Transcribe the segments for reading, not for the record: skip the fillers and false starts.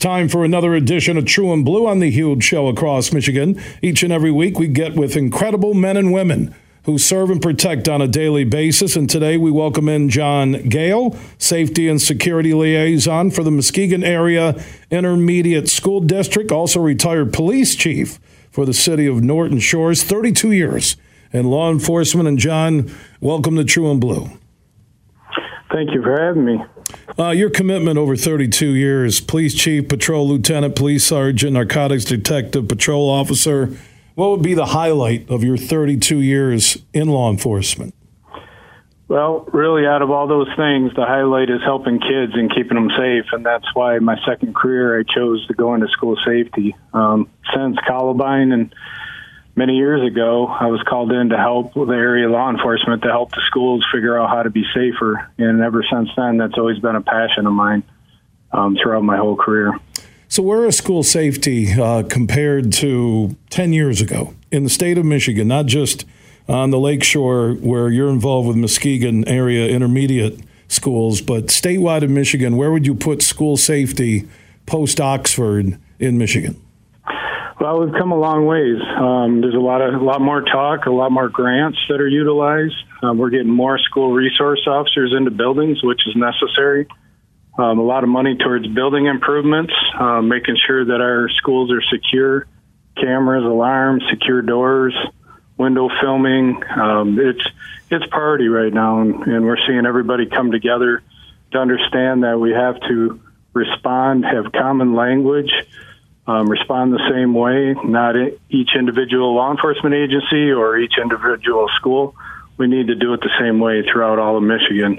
time for another edition of True and Blue on The Huge Show across Michigan. Each and every week we get with incredible men and women who serve and protect on a daily basis. And today we welcome in John Gale, Safety and Security Liaison for the Muskegon Area Intermediate School District, also retired police chief for the city of Norton Shores, 32 years in law enforcement. And John, welcome to True and Blue. Thank you for having me. Your commitment over 32 years, police chief, patrol lieutenant, police sergeant, narcotics detective, patrol officer. What would be the highlight of your 32 years in law enforcement? Well, really, out of all those things, the highlight is helping kids and keeping them safe. And that's why my second career, I chose to go into school safety. Since Columbine and many years ago, I was called in to help the area law enforcement to help the schools figure out how to be safer. And ever since then, that's always been a passion of mine throughout my whole career. So where is school safety compared to 10 years ago in the state of Michigan, not just on the lakeshore where you're involved with Muskegon Area Intermediate Schools, but statewide in Michigan? Where would you put school safety post-Oxford in Michigan? Well, we've come a long ways. There's a lot more talk, a lot more grants that are utilized. We're getting more school resource officers into buildings, which is necessary. A lot of money towards building improvements, making sure that our schools are secure, cameras, alarms, secure doors, window filming. It's priority right now, and we're seeing everybody come together to understand that we have to respond, have common language, respond the same way, not each individual law enforcement agency or each individual school. We need to do it the same way throughout all of Michigan,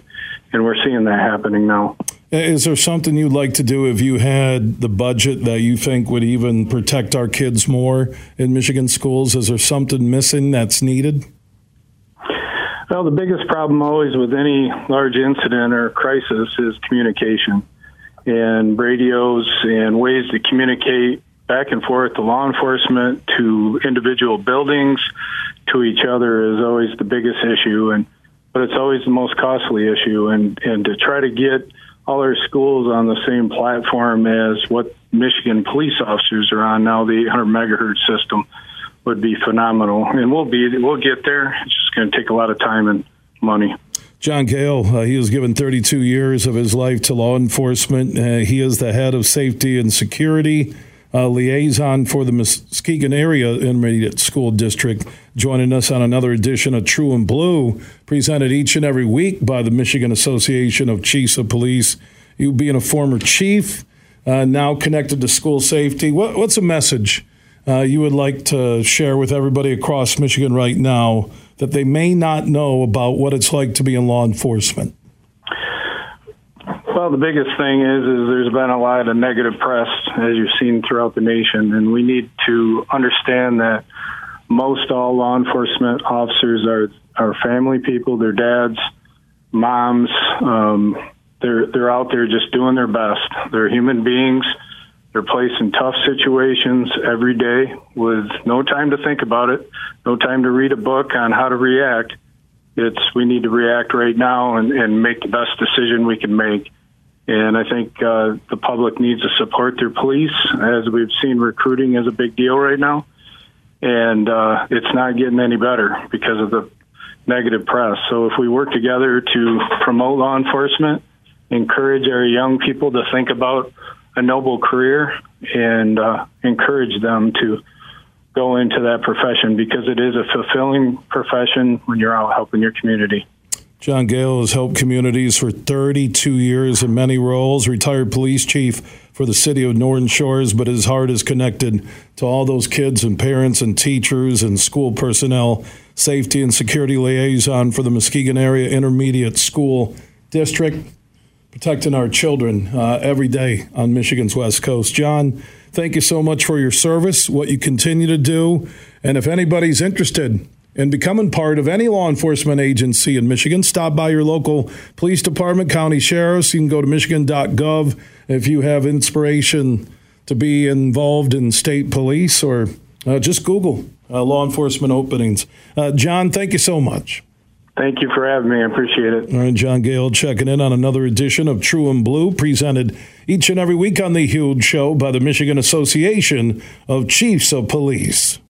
and we're seeing that happening now. Is there something you'd like to do if you had the budget that you think would even protect our kids more in Michigan schools? Is there something missing that's needed? Well, the biggest problem always with any large incident or crisis is communication, and radios and ways to communicate back and forth to law enforcement, to individual buildings, to each other is always the biggest issue, but it's always the most costly issue, and to try to get all our schools on the same platform as what Michigan police officers are on now, the 800 megahertz system, would be phenomenal. And we'll get there. It's just going to take a lot of time and money. John Gale, he has given 32 years of his life to law enforcement. He is the head of safety and security liaison for the Muskegon Area Intermediate School District, joining us on another edition of True and Blue, presented each and every week by the Michigan Association of Chiefs of Police. You being a former chief, now connected to school safety, what's a message you would like to share with everybody across Michigan right now that they may not know about what it's like to be in law enforcement? Well, the biggest thing is there's been a lot of negative press, as you've seen throughout the nation, and we need to understand that most all law enforcement officers are family people. They're dads, moms. They're out there just doing their best. They're human beings. They're placed in tough situations every day with no time to think about it, no time to read a book on how to react. We need to react right now and make the best decision we can make. And I think the public needs to support their police, as we've seen recruiting is a big deal right now. And it's not getting any better because of the negative press. So if we work together to promote law enforcement, encourage our young people to think about a noble career, and encourage them to go into that profession, because it is a fulfilling profession when you're out helping your community. John Gale has helped communities for 32 years in many roles, retired police chief for the city of Norton Shores, but his heart is connected to all those kids and parents and teachers and school personnel. Safety and security liaison for the Muskegon Area Intermediate School District, protecting our children every day on Michigan's West Coast. John, thank you so much for your service, what you continue to do, and if anybody's interested and becoming part of any law enforcement agency in Michigan, stop by your local police department, county sheriffs. You can go to michigan.gov if you have inspiration to be involved in state police, or just Google law enforcement openings. John, thank you so much. Thank you for having me. I appreciate it. All right, John Gale checking in on another edition of True and Blue, presented each and every week on The Huge Show by the Michigan Association of Chiefs of Police.